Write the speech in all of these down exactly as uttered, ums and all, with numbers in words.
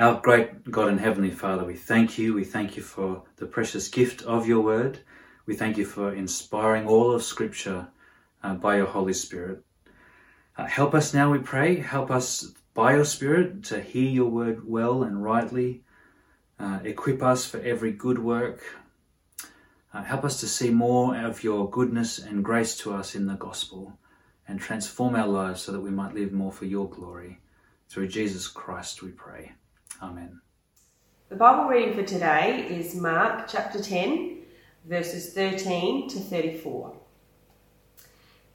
Our great God and Heavenly Father, we thank you. We thank you for the precious gift of your word. We thank you for inspiring all of Scripture uh, by your Holy Spirit. Uh, help us now, we pray. Help us by your Spirit to hear your word well and rightly. Uh, equip us for every good work. Uh, help us to see more of your goodness and grace to us in the gospel, and transform our lives so that we might live more for your glory. Through Jesus Christ we pray. Amen. The Bible reading for today is Mark chapter ten, verses thirteen to thirty-four.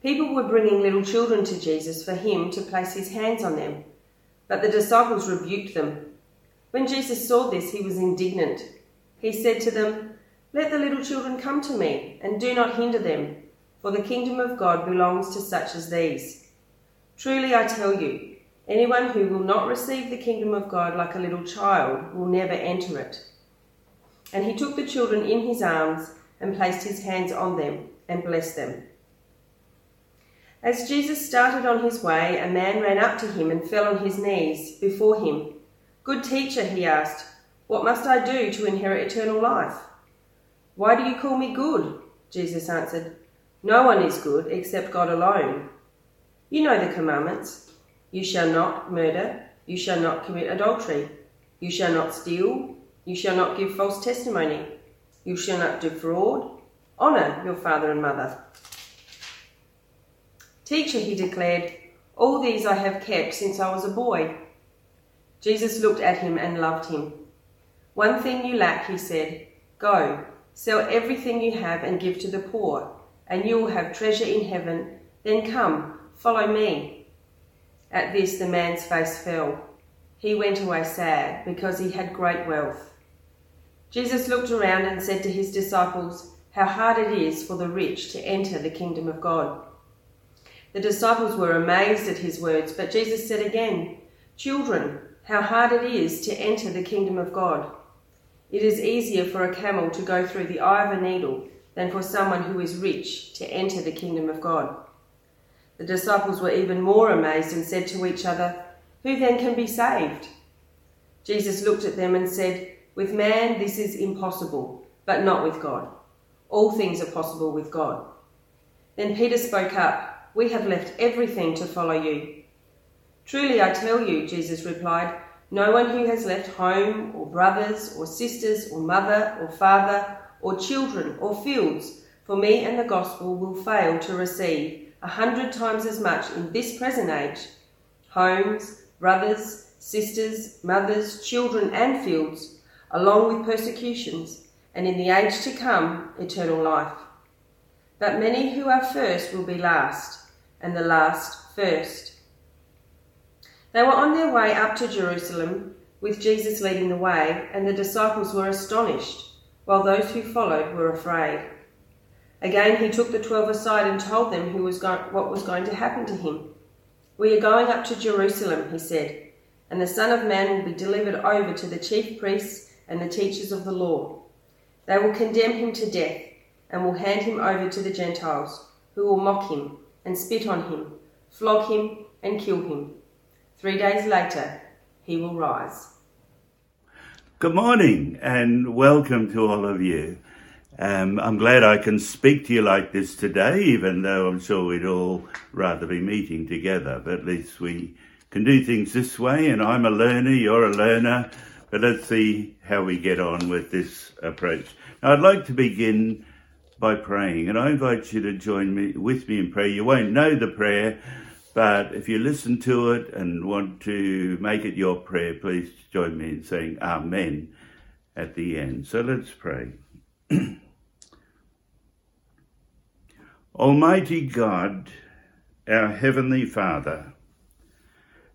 People were bringing little children to Jesus for him to place his hands on them, but the disciples rebuked them. When Jesus saw this, he was indignant. He said to them, "Let the little children come to me, and do not hinder them, for the kingdom of God belongs to such as these. Truly I tell you, anyone who will not receive the kingdom of God like a little child will never enter it." And he took the children in his arms and placed his hands on them and blessed them. As Jesus started on his way, a man ran up to him and fell on his knees before him. "Good teacher," he asked, "what must I do to inherit eternal life?" "Why do you call me good?" Jesus answered. "No one is good except God alone. You know the commandments. You shall not murder. You shall not commit adultery. You shall not steal. You shall not give false testimony. You shall not defraud. Honour your father and mother." "Teacher," he declared, "all these I have kept since I was a boy." Jesus looked at him and loved him. "One thing you lack," he said. "Go. Sell everything you have and give to the poor, and you will have treasure in heaven. Then come, follow me." At this the man's face fell. He went away sad, because he had great wealth. Jesus looked around and said to his disciples, "How hard it is for the rich to enter the kingdom of God." The disciples were amazed at his words, but Jesus said again, "Children, how hard it is to enter the kingdom of God. It is easier for a camel to go through the eye of a needle than for someone who is rich to enter the kingdom of God." The disciples were even more amazed and said to each other, "Who then can be saved?" Jesus looked at them and said, "With man this is impossible, but not with God. All things are possible with God." Then Peter spoke up, "We have left everything to follow you." "Truly I tell you," Jesus replied, "no one who has left home or brothers or sisters or mother or father or children or fields for me and the gospel will fail to receive a hundred times as much in this present age, homes, brothers, sisters, mothers, children and fields, along with persecutions, and in the age to come, eternal life. But many who are first will be last, and the last first." They were on their way up to Jerusalem, with Jesus leading the way, and the disciples were astonished, while those who followed were afraid. Again he took the twelve aside and told them who was go- what was going to happen to him. "We are going up to Jerusalem," he said, "and the Son of Man will be delivered over to the chief priests and the teachers of the law. They will condemn him to death and will hand him over to the Gentiles, who will mock him and spit on him, flog him and kill him. Three days later, he will rise." Good morning and welcome to all of you. Um, I'm glad I can speak to you like this today, even though I'm sure we'd all rather be meeting together. But at least we can do things this way, and I'm a learner, you're a learner. But let's see how we get on with this approach. Now, I'd like to begin by praying, and I invite you to join me with me in prayer. You won't know the prayer, but if you listen to it and want to make it your prayer, please join me in saying Amen at the end. So let's pray. Almighty God, our Heavenly Father,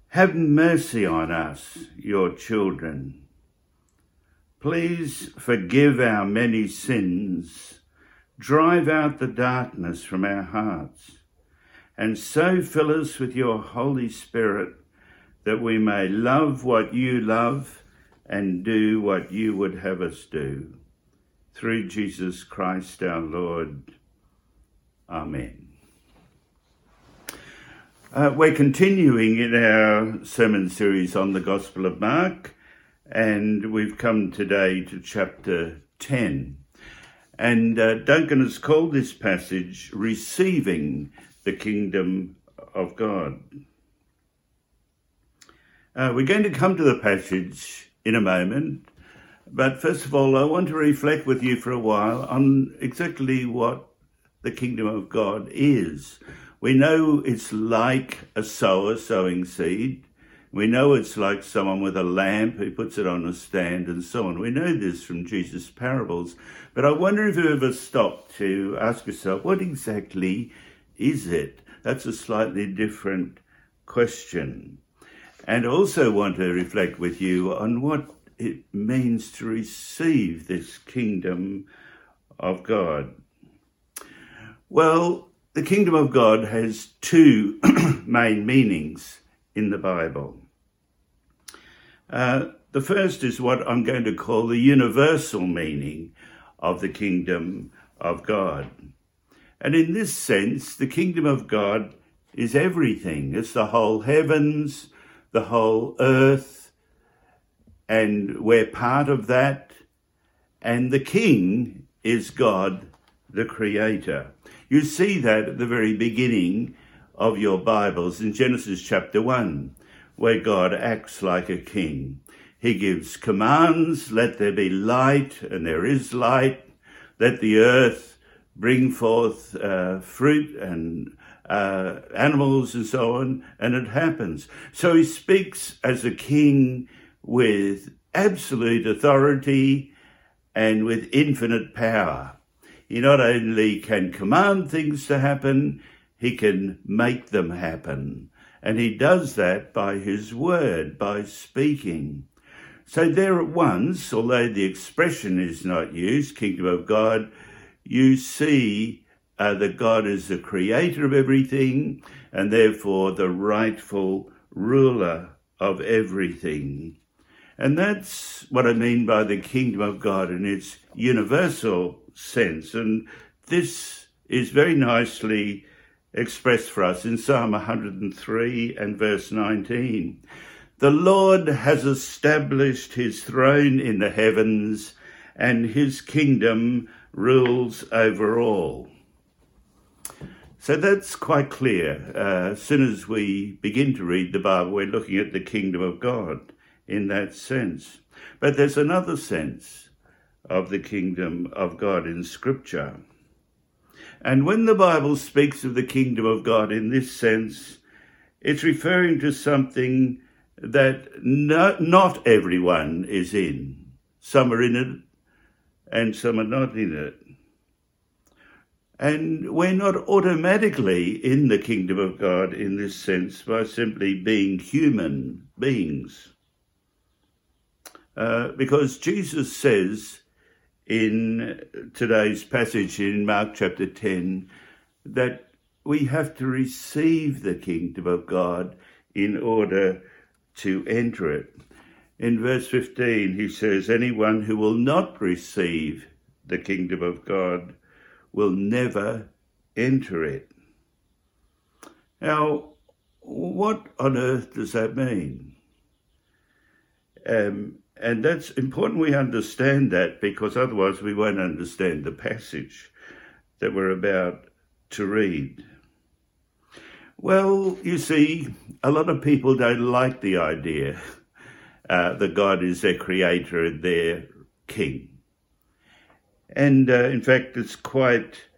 have mercy on us, your children. Please forgive our many sins, drive out the darkness from our hearts, and so fill us with your Holy Spirit that we may love what you love and do what you would have us do. Through Jesus Christ our Lord. Amen. Uh, we're continuing in our sermon series on the Gospel of Mark, and we've come today to chapter ten. And uh, Duncan has called this passage, Receiving the Kingdom of God. Uh, we're going to come to the passage in a moment, but first of all, I want to reflect with you for a while on exactly what the kingdom of God is. We know it's like a sower sowing seed. We know it's like someone with a lamp who puts it on a stand and so on. We know this from Jesus' parables. But I wonder if you ever stopped to ask yourself, what exactly is it? That's a slightly different question. And also want to reflect with you on what it means to receive this kingdom of God. Well, the kingdom of God has two main meanings in the Bible. Uh, the first is what I'm going to call the universal meaning of the kingdom of God. And in this sense, the kingdom of God is everything. It's the whole heavens, the whole earth, and we're part of that. And the King is God, the Creator. You see that at the very beginning of your Bibles in Genesis chapter one, where God acts like a king. He gives commands, let there be light, and there is light. Let the earth bring forth uh, fruit and uh, animals and so on, and it happens. So he speaks as a king with absolute authority and with infinite power. He not only can command things to happen, he can make them happen. And he does that by his word, by speaking. So there at once, although the expression is not used, kingdom of God, you see uh, that God is the creator of everything and therefore the rightful ruler of everything. And that's what I mean by the kingdom of God in its universal sense. And this is very nicely expressed for us in Psalm one hundred three and verse nineteen. The Lord has established his throne in the heavens, and his kingdom rules over all. So that's quite clear. Uh, as soon as we begin to read the Bible, we're looking at the kingdom of God in that sense. But there's another sense of the kingdom of God in Scripture. And when the Bible speaks of the kingdom of God in this sense, it's referring to something that no, not everyone is in. Some are in it and some are not in it. And we're not automatically in the kingdom of God in this sense by simply being human beings. Uh, because Jesus says, in today's passage in Mark chapter ten, that we have to receive the kingdom of God in order to enter it. In verse fifteen, he says, anyone who will not receive the kingdom of God will never enter it. Now, what on earth does that mean? Um, And that's important we understand that, because otherwise we won't understand the passage that we're about to read. Well, you see, a lot of people don't like the idea uh, that God is their creator and their king. And uh, in fact, it's quite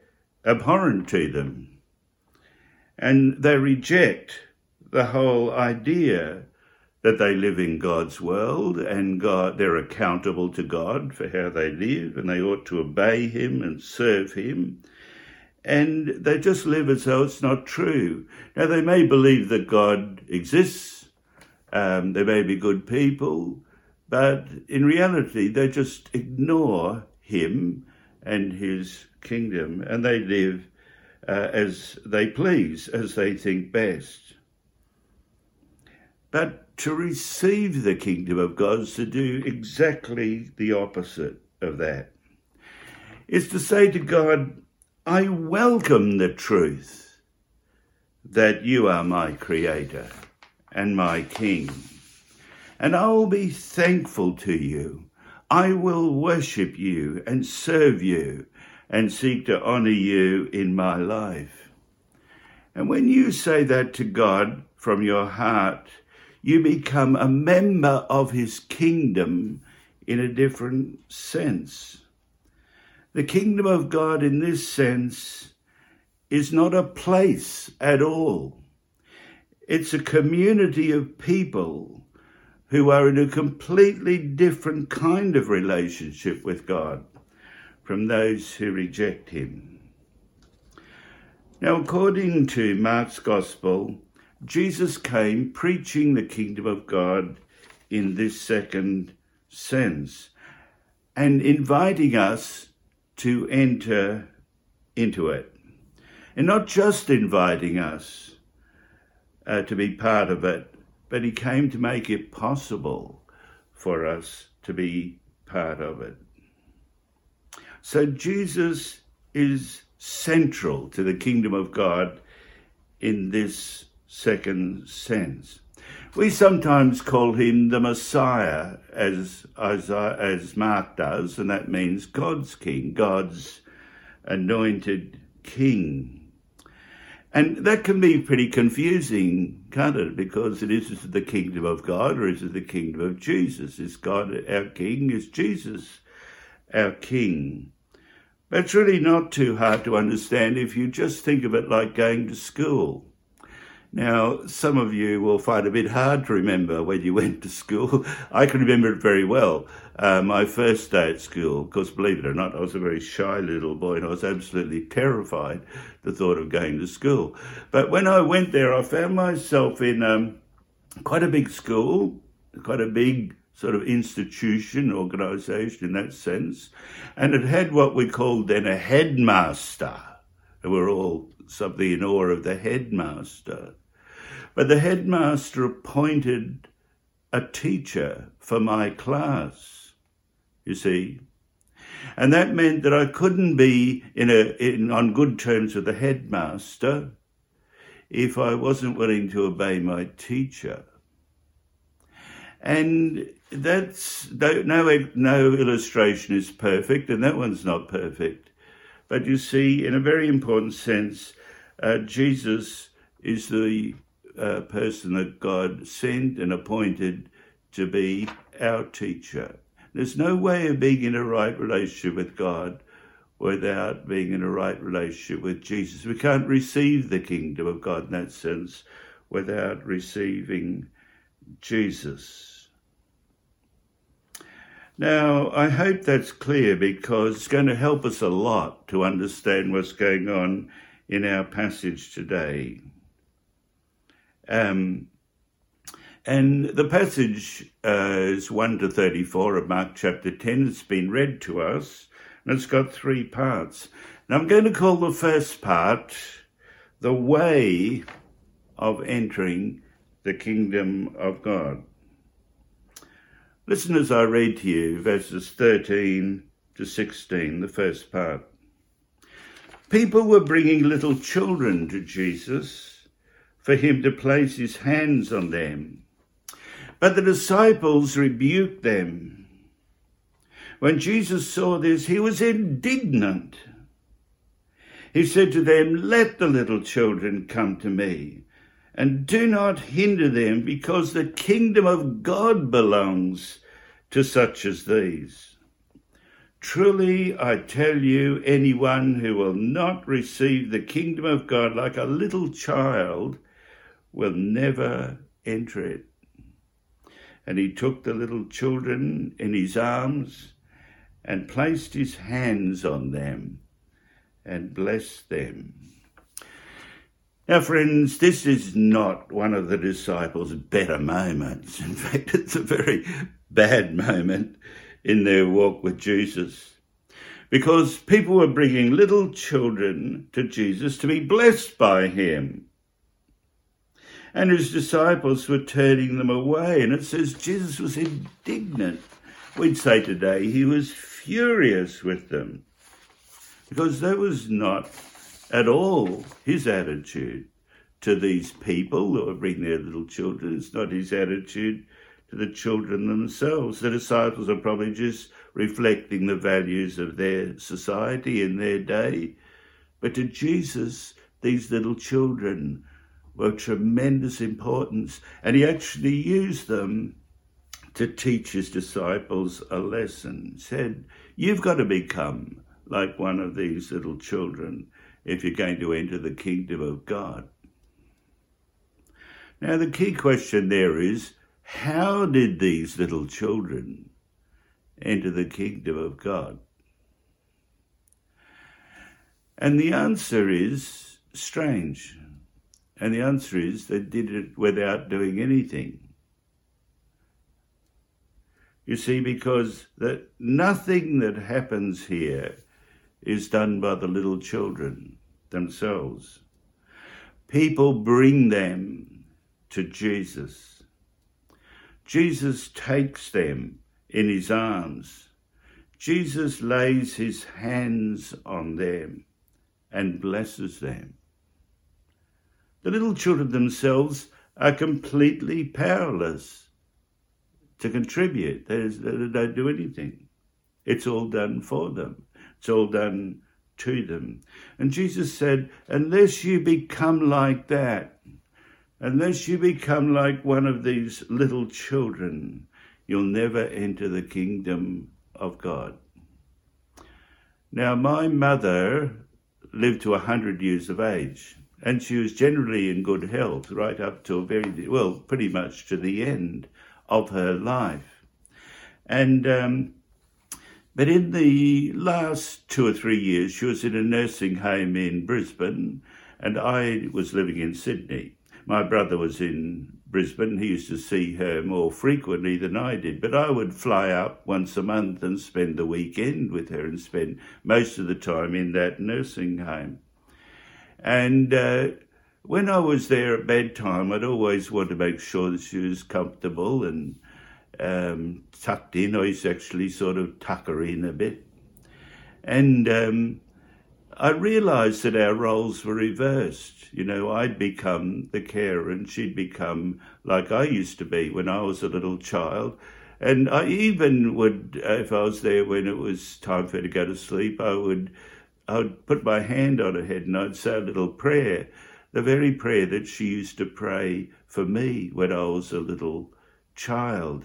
abhorrent to them. And they reject the whole idea that they live in God's world and God, they're accountable to God for how they live, and they ought to obey him and serve him. And they just live as though it's not true. Now, they may believe that God exists, um, they may be good people, but in reality, they just ignore him and his kingdom, and they live uh, as they please, as they think best. But to receive the kingdom of God is to do exactly the opposite of that. It's to say to God, I welcome the truth that you are my creator and my king. and I will be thankful to you. I will worship you and serve you and seek to honor you in my life." And when you say that to God from your heart, you become a member of his kingdom in a different sense. The kingdom of God in this sense is not a place at all. It's a community of people who are in a completely different kind of relationship with God from those who reject him. Now, according to Mark's Gospel, Jesus came preaching the kingdom of God in this second sense and inviting us to enter into it. And not just inviting us uh, to be part of it, but he came to make it possible for us to be part of it. So Jesus is central to the kingdom of God in this second sense. We sometimes call him the Messiah, as Isaiah, as Mark does, and that means God's king, God's anointed king. And that can be pretty confusing, can't it? Because it is the kingdom of God, or is it the kingdom of Jesus? Is God our king? Is Jesus our king? But it's really not too hard to understand if you just think of it like going to school. Now, some of you will find it a bit hard to remember when you went to school. I can remember it very well, uh, my first day at school, because believe it or not, I was a very shy little boy and I was absolutely terrified at the thought of going to school. But when I went there, I found myself in um, quite a big school, quite a big sort of institution, organisation in that sense, and it had what we called then a headmaster. And we were all something in awe of the headmaster. But the headmaster appointed a teacher for my class, you see. And that meant that I couldn't be in a, in, on good terms with the headmaster if I wasn't willing to obey my teacher. And that's, no, no illustration is perfect, and that one's not perfect. But you see, in a very important sense, uh, Jesus is the uh, person that God sent and appointed to be our teacher. There's no way of being in a right relationship with God without being in a right relationship with Jesus. We can't receive the kingdom of God in that sense without receiving Jesus. Now, I hope that's clear because it's going to help us a lot to understand what's going on in our passage today. Um, and the passage uh, is one to thirty-four of Mark chapter ten. It's been read to us, and it's got three parts. And I'm going to call the first part the way of entering the kingdom of God. Listen as I read to you verses thirteen to sixteen, the first part. People were bringing little children to Jesus for him to place his hands on them. But the disciples rebuked them. When Jesus saw this, he was indignant. He said to them, "Let the little children come to me, and do not hinder them, because the kingdom of God belongs to such as these. Truly, I tell you, anyone who will not receive the kingdom of God like a little child will never enter it." And he took the little children in his arms and placed his hands on them and blessed them. Now, friends, this is not one of the disciples' better moments. In fact, it's a very bad moment in their walk with Jesus, because people were bringing little children to Jesus to be blessed by him, and his disciples were turning them away. And it says Jesus was indignant. We'd say today he was furious with them, because that was not at all his attitude to these people that were bringing their little children. It's not his attitude to the children themselves. The disciples are probably just reflecting the values of their society in their day. But to Jesus, these little children were of tremendous importance, and he actually used them to teach his disciples a lesson. He said, you've got to become like one of these little children if you're going to enter the kingdom of God. Now, the key question there is, how did these little children enter the kingdom of God? And the answer is strange. And the answer is they did it without doing anything. You see, because that nothing that happens here is done by the little children themselves. People bring them to Jesus. Jesus takes them in his arms. Jesus lays his hands on them and blesses them. The little children themselves are completely powerless to contribute. They don't do anything. It's all done for them. It's all done to them. And Jesus said, unless you become like that, unless you become like one of these little children, you'll never enter the kingdom of God. Now, my mother lived to one hundred years of age, and she was generally in good health right up to a very, well, pretty much to the end of her life. And um, but in the last two or three years, she was in a nursing home in Brisbane, and I was living in Sydney. My brother was in Brisbane. He used to see her more frequently than I did, but I would fly up once a month and spend the weekend with her and spend most of the time in that nursing home. And uh, when I was there at bedtime, I'd always want to make sure that she was comfortable and um, tucked in. I used to actually sort of tuck her in a bit. And um, I realised that our roles were reversed. You know, I'd become the carer and she'd become like I used to be when I was a little child. And I even would, if I was there when it was time for her to go to sleep, I would... I would put my hand on her head and I'd say a little prayer, the very prayer that she used to pray for me when I was a little child.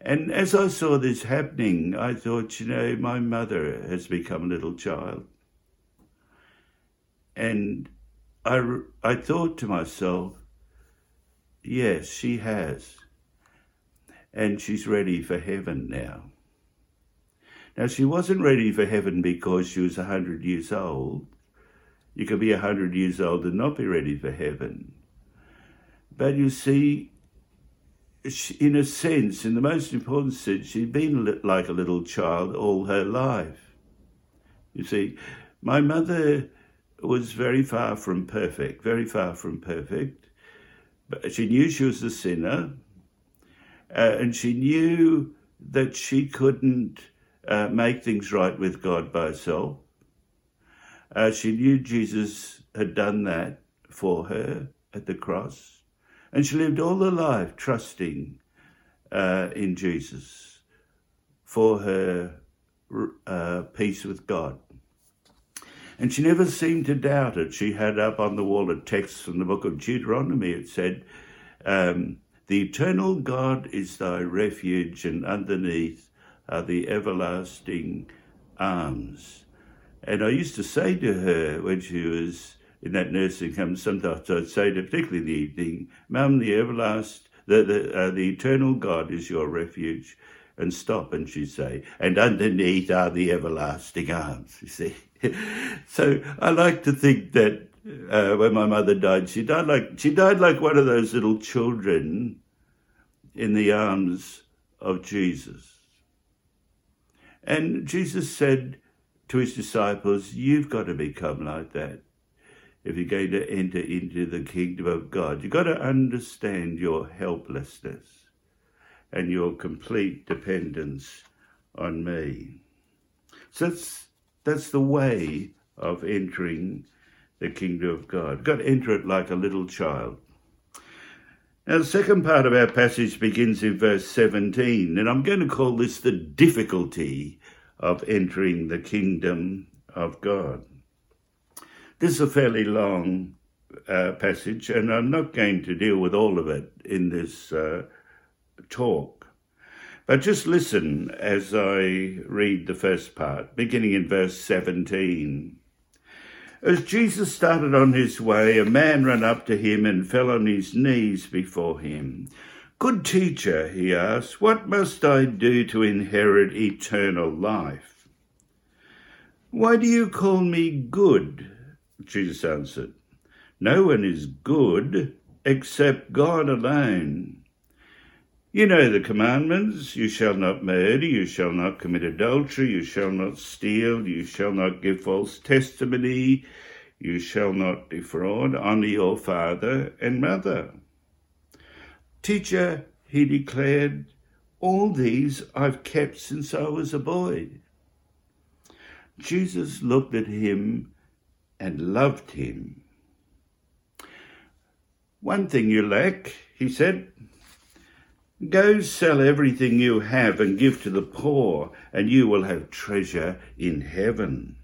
And as I saw this happening, I thought, you know, my mother has become a little child. And I, I thought to myself, yes, she has. And she's ready for heaven now. Now, she wasn't ready for heaven because she was one hundred years old. You could be one hundred years old and not be ready for heaven. But you see, in a sense, in the most important sense, she'd been like a little child all her life. You see, my mother was very far from perfect, very far from perfect. But she knew she was a sinner, uh, and she knew that she couldn't Uh, make things right with God by herself. Uh, she knew Jesus had done that for her at the cross, and she lived all her life trusting uh, in Jesus for her uh, peace with God. And she never seemed to doubt it. She had up on the wall a text from the book of Deuteronomy. It said, um, the eternal God is thy refuge, and underneath are the everlasting arms. And I used to say to her when she was in that nursing home, sometimes I'd say to her, particularly in the evening, Mum, the everlasting, the, the, uh, the eternal God is your refuge. And stop, and she'd say, and underneath are the everlasting arms, you see. So I like to think that uh, when my mother died, she died like she died like one of those little children in the arms of Jesus. And Jesus said to his disciples, you've got to become like that if you're going to enter into the kingdom of God. You've got to understand your helplessness and your complete dependence on me. So that's, that's the way of entering the kingdom of God. You've got to enter it like a little child. Now, the second part of our passage begins in verse seventeen, and I'm going to call this the difficulty of entering the kingdom of God. This is a fairly long uh, passage, and I'm not going to deal with all of it in this uh, talk. But just listen as I read the first part, beginning in verse seventeen. As Jesus started on his way, a man ran up to him and fell on his knees before him. "Good teacher," he asked, "what must I do to inherit eternal life?" "Why do you call me good?" Jesus answered. "No one is good except God alone. You know the commandments. You shall not murder, you shall not commit adultery, you shall not steal, you shall not give false testimony, you shall not defraud, honour your father and mother." "Teacher," he declared, "all these I've kept since I was a boy." Jesus looked at him and loved him. "One thing you lack," he said. "Go sell everything you have and give to the poor, and you will have treasure in heaven.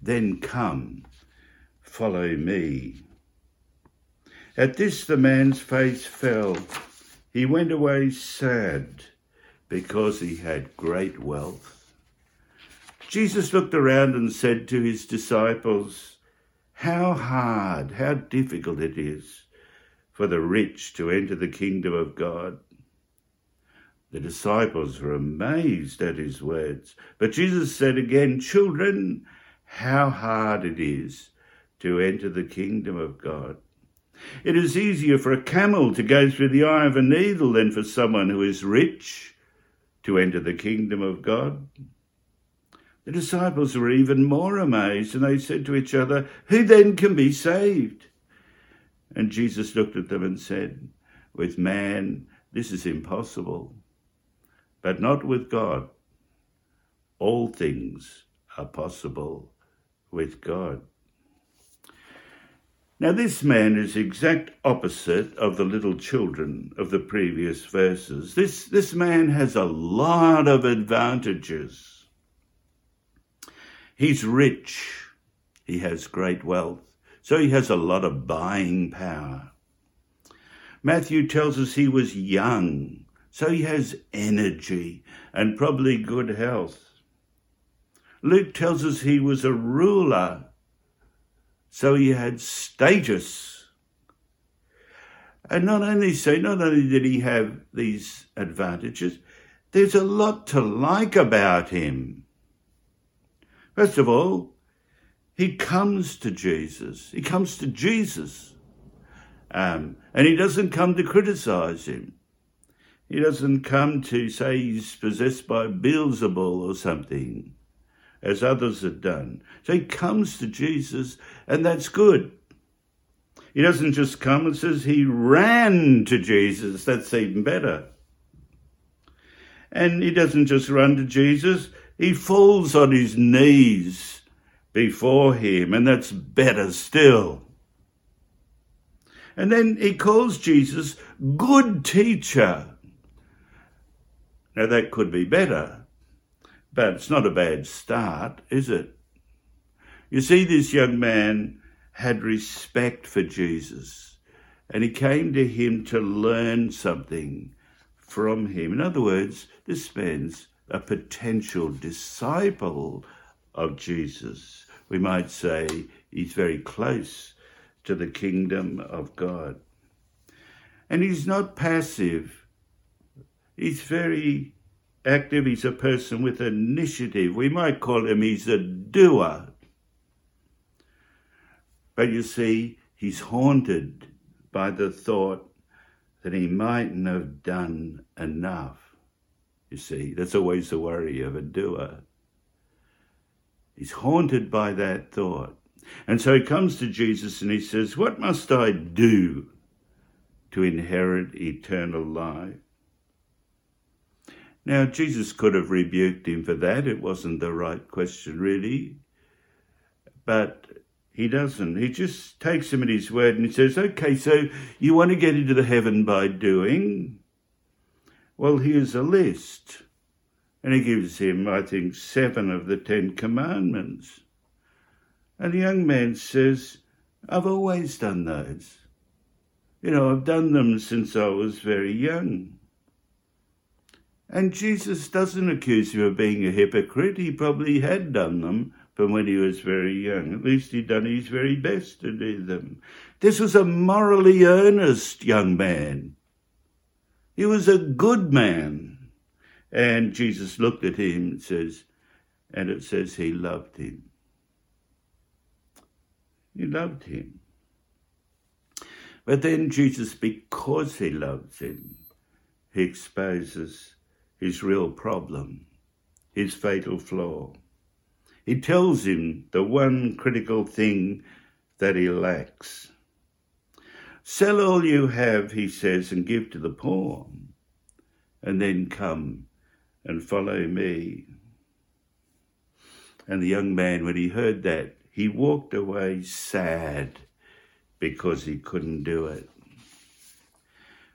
Then come, follow me." At this the man's face fell. He went away sad because he had great wealth. Jesus looked around and said to his disciples, "How hard, how difficult it is for the rich to enter the kingdom of God." The disciples were amazed at his words. But Jesus said again, "Children, how hard it is to enter the kingdom of God. It is easier for a camel to go through the eye of a needle than for someone who is rich to enter the kingdom of God." The disciples were even more amazed, and they said to each other, "Who then can be saved?" And Jesus looked at them and said, "With man this is impossible, but not with God. All things are possible with God." Now this man is the exact opposite of the little children of the previous verses. This, this man has a lot of advantages. He's rich. He has great wealth. So he has a lot of buying power. Matthew tells us he was young, so he has energy and probably good health. Luke tells us he was a ruler, so he had status. And not only so, not only did he have these advantages, there's a lot to like about him. First of all, He comes to Jesus. He comes to Jesus. Um, and he doesn't come to criticize him. He doesn't come to say he's possessed by Beelzebul or something, as others have done. So he comes to Jesus, and that's good. He doesn't just come and says he ran to Jesus. That's even better. And he doesn't just run to Jesus. He falls on his knees before him, and that's better still. And then he calls Jesus good teacher. Now that could be better, but it's not a bad start, is it? You see, this young man had respect for Jesus, and he came to him to learn something from him. In other words, this man's a potential disciple of Jesus. We might say he's very close to the kingdom of God. And he's not passive. He's very active. He's a person with initiative. We might call him he's a doer. But you see, he's haunted by the thought that he mightn't have done enough. You see, that's always the worry of a doer. He's haunted by that thought. And so he comes to Jesus and he says, "What must I do to inherit eternal life?" Now, Jesus could have rebuked him for that. It wasn't the right question, really. But He doesn't. He just takes him at his word and he says, okay, so you want to get into the heaven by doing? Well, here's a list. And he gives him, I think, seven of the Ten Commandments. And the young man says, I've always done those. You know, I've done them since I was very young. And Jesus doesn't accuse him of being a hypocrite. He probably had done them from when he was very young. At least he'd done his very best to do them. This was a morally earnest young man. He was a good man. And Jesus looked at him and says, and it says he loved him. He loved him. But then Jesus, because he loves him, he exposes his real problem, his fatal flaw. He tells him the one critical thing that he lacks. Sell all you have, he says, and give to the poor, and then come and follow me. And the young man, when he heard that, he walked away sad because he couldn't do it.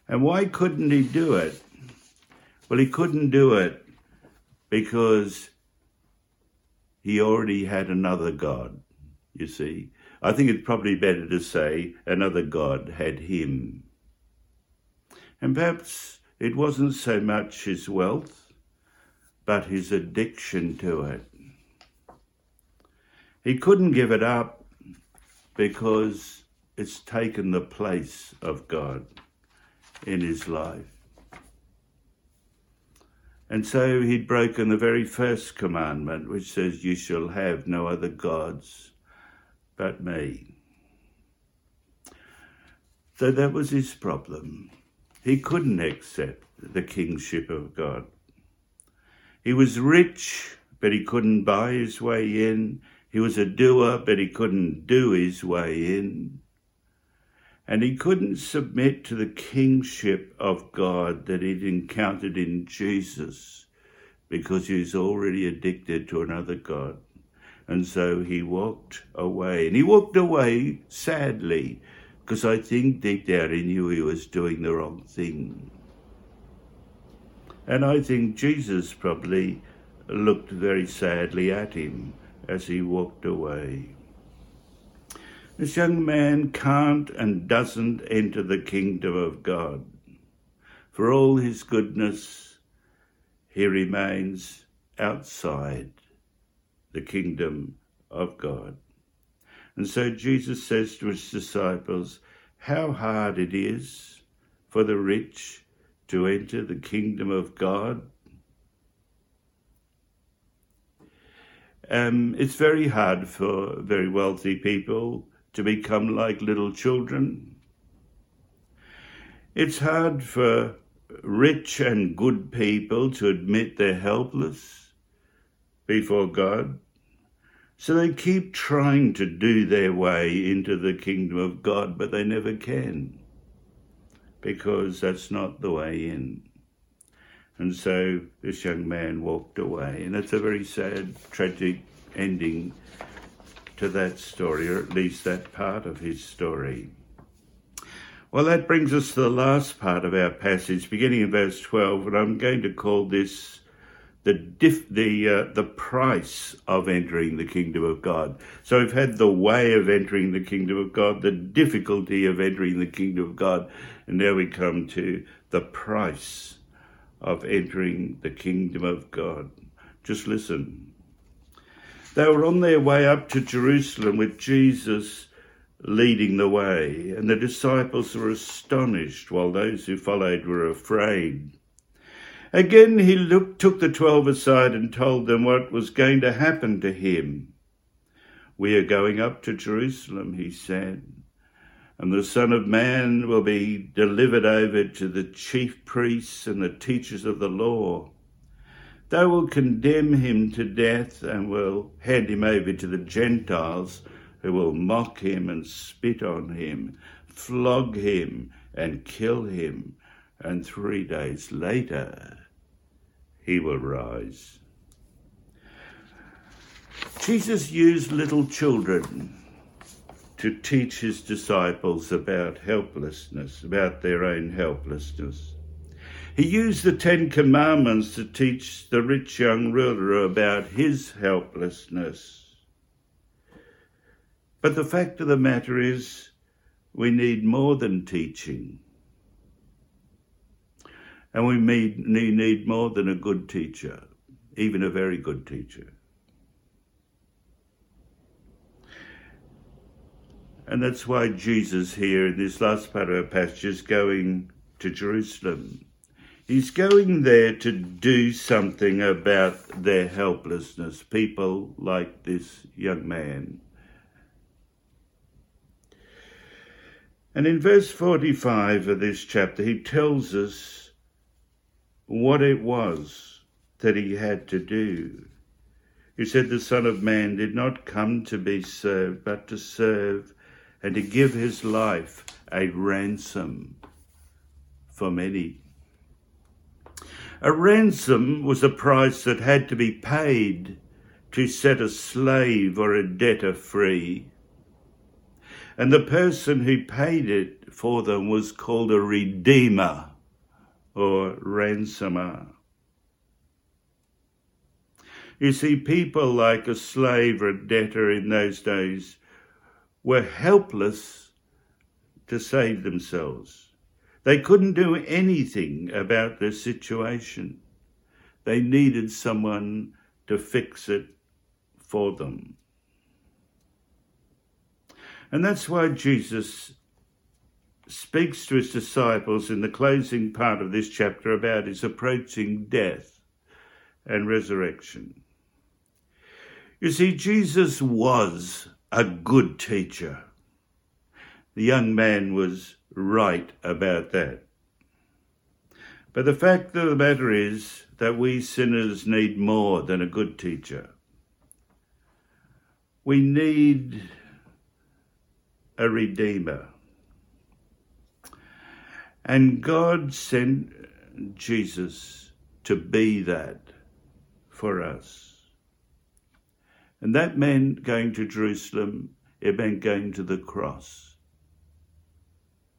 And why couldn't he do it? Well, he couldn't do it because he already had another God, you see. I think it's probably better to say another God had him. And perhaps it wasn't so much his wealth, but his addiction to it. He couldn't give it up because it's taken the place of God in his life. And so he'd broken the very first commandment, which says, you shall have no other gods but me. So that was his problem. He couldn't accept the kingship of God. He was rich, but he couldn't buy his way in. He was a doer, but he couldn't do his way in. And he couldn't submit to the kingship of God that he'd encountered in Jesus because he was already addicted to another God. And so he walked away. And he walked away sadly because I think deep down he knew he was doing the wrong thing. And I think Jesus probably looked very sadly at him as he walked away. This young man can't and doesn't enter the kingdom of God. For all his goodness, he remains outside the kingdom of God. And so Jesus says to his disciples, how hard it is for the rich to enter the kingdom of God. Um, it's very hard for very wealthy people to become like little children. It's hard for rich and good people to admit they're helpless before God. So they keep trying to do their way into the kingdom of God, but they never can, because that's not the way in. And so this young man walked away. And that's a very sad, tragic ending to that story, or at least that part of his story. Well, that brings us to the last part of our passage, beginning in verse twelve, and I'm going to call this the diff, the uh, the price of entering the kingdom of God. So we've had the way of entering the kingdom of God, the difficulty of entering the kingdom of God, and now we come to the price of entering the kingdom of God. Just listen. They were on their way up to Jerusalem with Jesus leading the way, and the disciples were astonished, while those who followed were afraid. Again he looked, took the twelve aside and told them what was going to happen to him. We are going up to Jerusalem, he said, and the Son of Man will be delivered over to the chief priests and the teachers of the law. They will condemn him to death and will hand him over to the Gentiles, who will mock him and spit on him, flog him and kill him, and three days later he will rise. Jesus used little children to teach his disciples about helplessness, about their own helplessness. He used the Ten Commandments to teach the rich young ruler about his helplessness. But the fact of the matter is, we need more than teaching. And we need more than a good teacher, even a very good teacher. And that's why Jesus here in this last part of our passage is going to Jerusalem. He's going there to do something about their helplessness, people like this young man. And in verse forty-five of this chapter, he tells us what it was that he had to do. He said, "The Son of Man did not come to be served, but to serve and to give his life a ransom for many." A ransom was a price that had to be paid to set a slave or a debtor free. And the person who paid it for them was called a redeemer or ransomer. You see, people like a slave or a debtor in those days were helpless to save themselves. They couldn't do anything about their situation. They needed someone to fix it for them. And that's why Jesus speaks to his disciples in the closing part of this chapter about his approaching death and resurrection. You see, Jesus was a good teacher. The young man was right about that. But the fact of the matter is that we sinners need more than a good teacher. We need a redeemer. And God sent Jesus to be that for us. And that meant going to Jerusalem, it meant going to the cross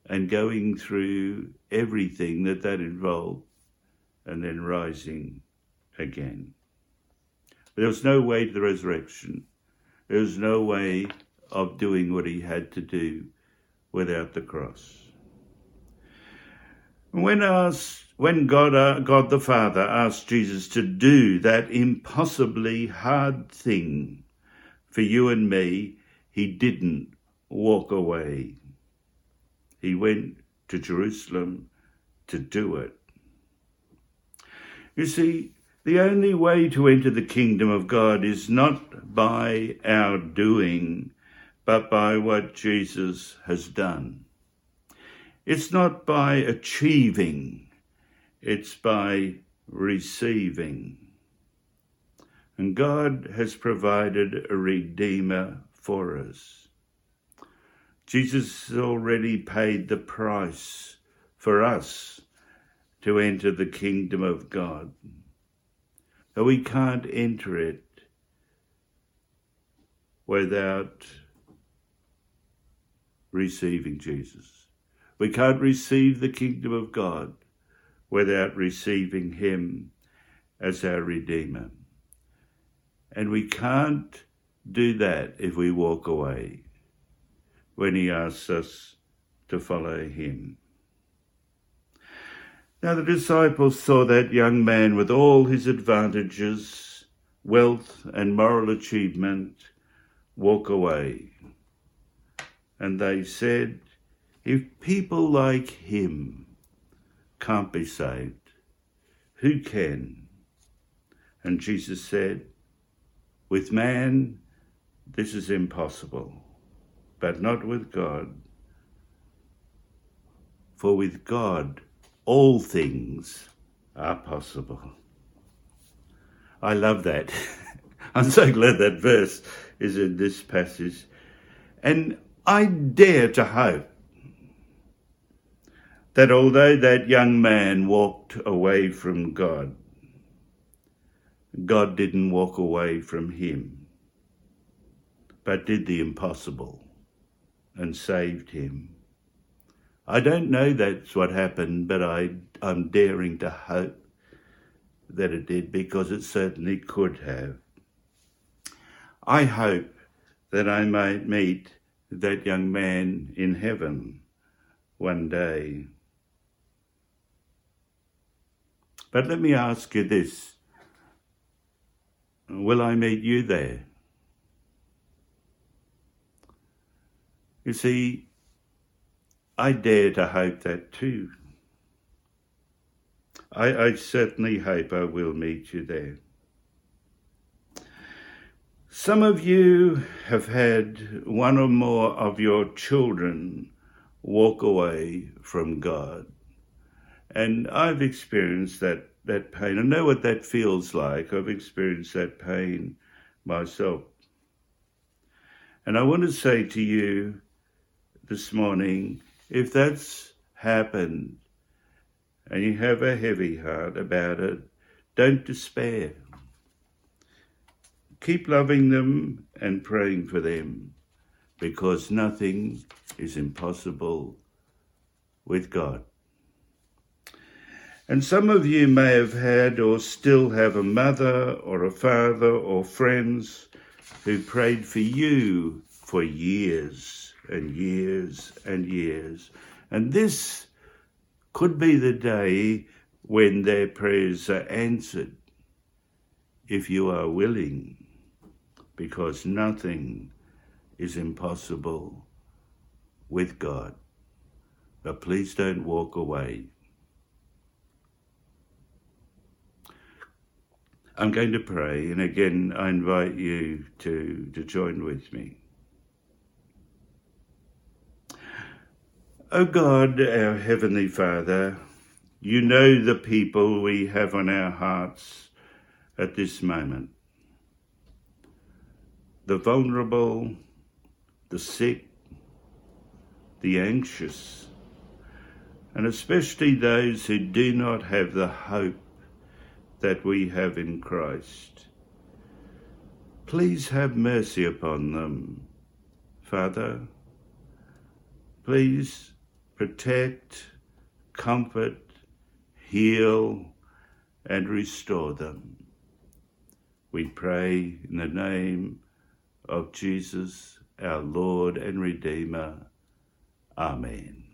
and going through everything that that involved and then rising again. There was no way to the resurrection. There was no way of doing what he had to do without the cross. When asked, when God, God the Father asked Jesus to do that impossibly hard thing for you and me, he didn't walk away. He went to Jerusalem to do it. You see, the only way to enter the kingdom of God is not by our doing, but by what Jesus has done. It's not by achieving, it's by receiving. And God has provided a redeemer for us. Jesus has already paid the price for us to enter the kingdom of God. But we can't enter it without receiving Jesus. We can't receive the kingdom of God without receiving him as our Redeemer. And we can't do that if we walk away when he asks us to follow him. Now the disciples saw that young man with all his advantages, wealth and moral achievement walk away. And they said, if people like him can't be saved, who can? And Jesus said, with man, this is impossible, but not with God. For with God, all things are possible. I love that. I'm so glad that verse is in this passage. And I dare to hope that although that young man walked away from God, God didn't walk away from him, but did the impossible and saved him. I don't know that's what happened, but I, I'm daring to hope that it did, because it certainly could have. I hope that I might meet that young man in heaven one day. But let me ask you this. Will I meet you there? You see, I dare to hope that too. I, I certainly hope I will meet you there. Some of you have had one or more of your children walk away from God. And I've experienced that, that pain. I know what that feels like. I've experienced that pain myself. And I want to say to you this morning, if that's happened and you have a heavy heart about it, don't despair. Keep loving them and praying for them, because nothing is impossible with God. And some of you may have had or still have a mother or a father or friends who prayed for you for years and years and years. And this could be the day when their prayers are answered, if you are willing, because nothing is impossible with God. But please don't walk away. I'm going to pray, and again, I invite you to, to join with me. O God, our Heavenly Father, you know the people we have on our hearts at this moment. The vulnerable, the sick, the anxious, and especially those who do not have the hope that we have in Christ. Please have mercy upon them, Father. Please protect, comfort, heal, and restore them. We pray in the name of Jesus, our Lord and Redeemer. Amen.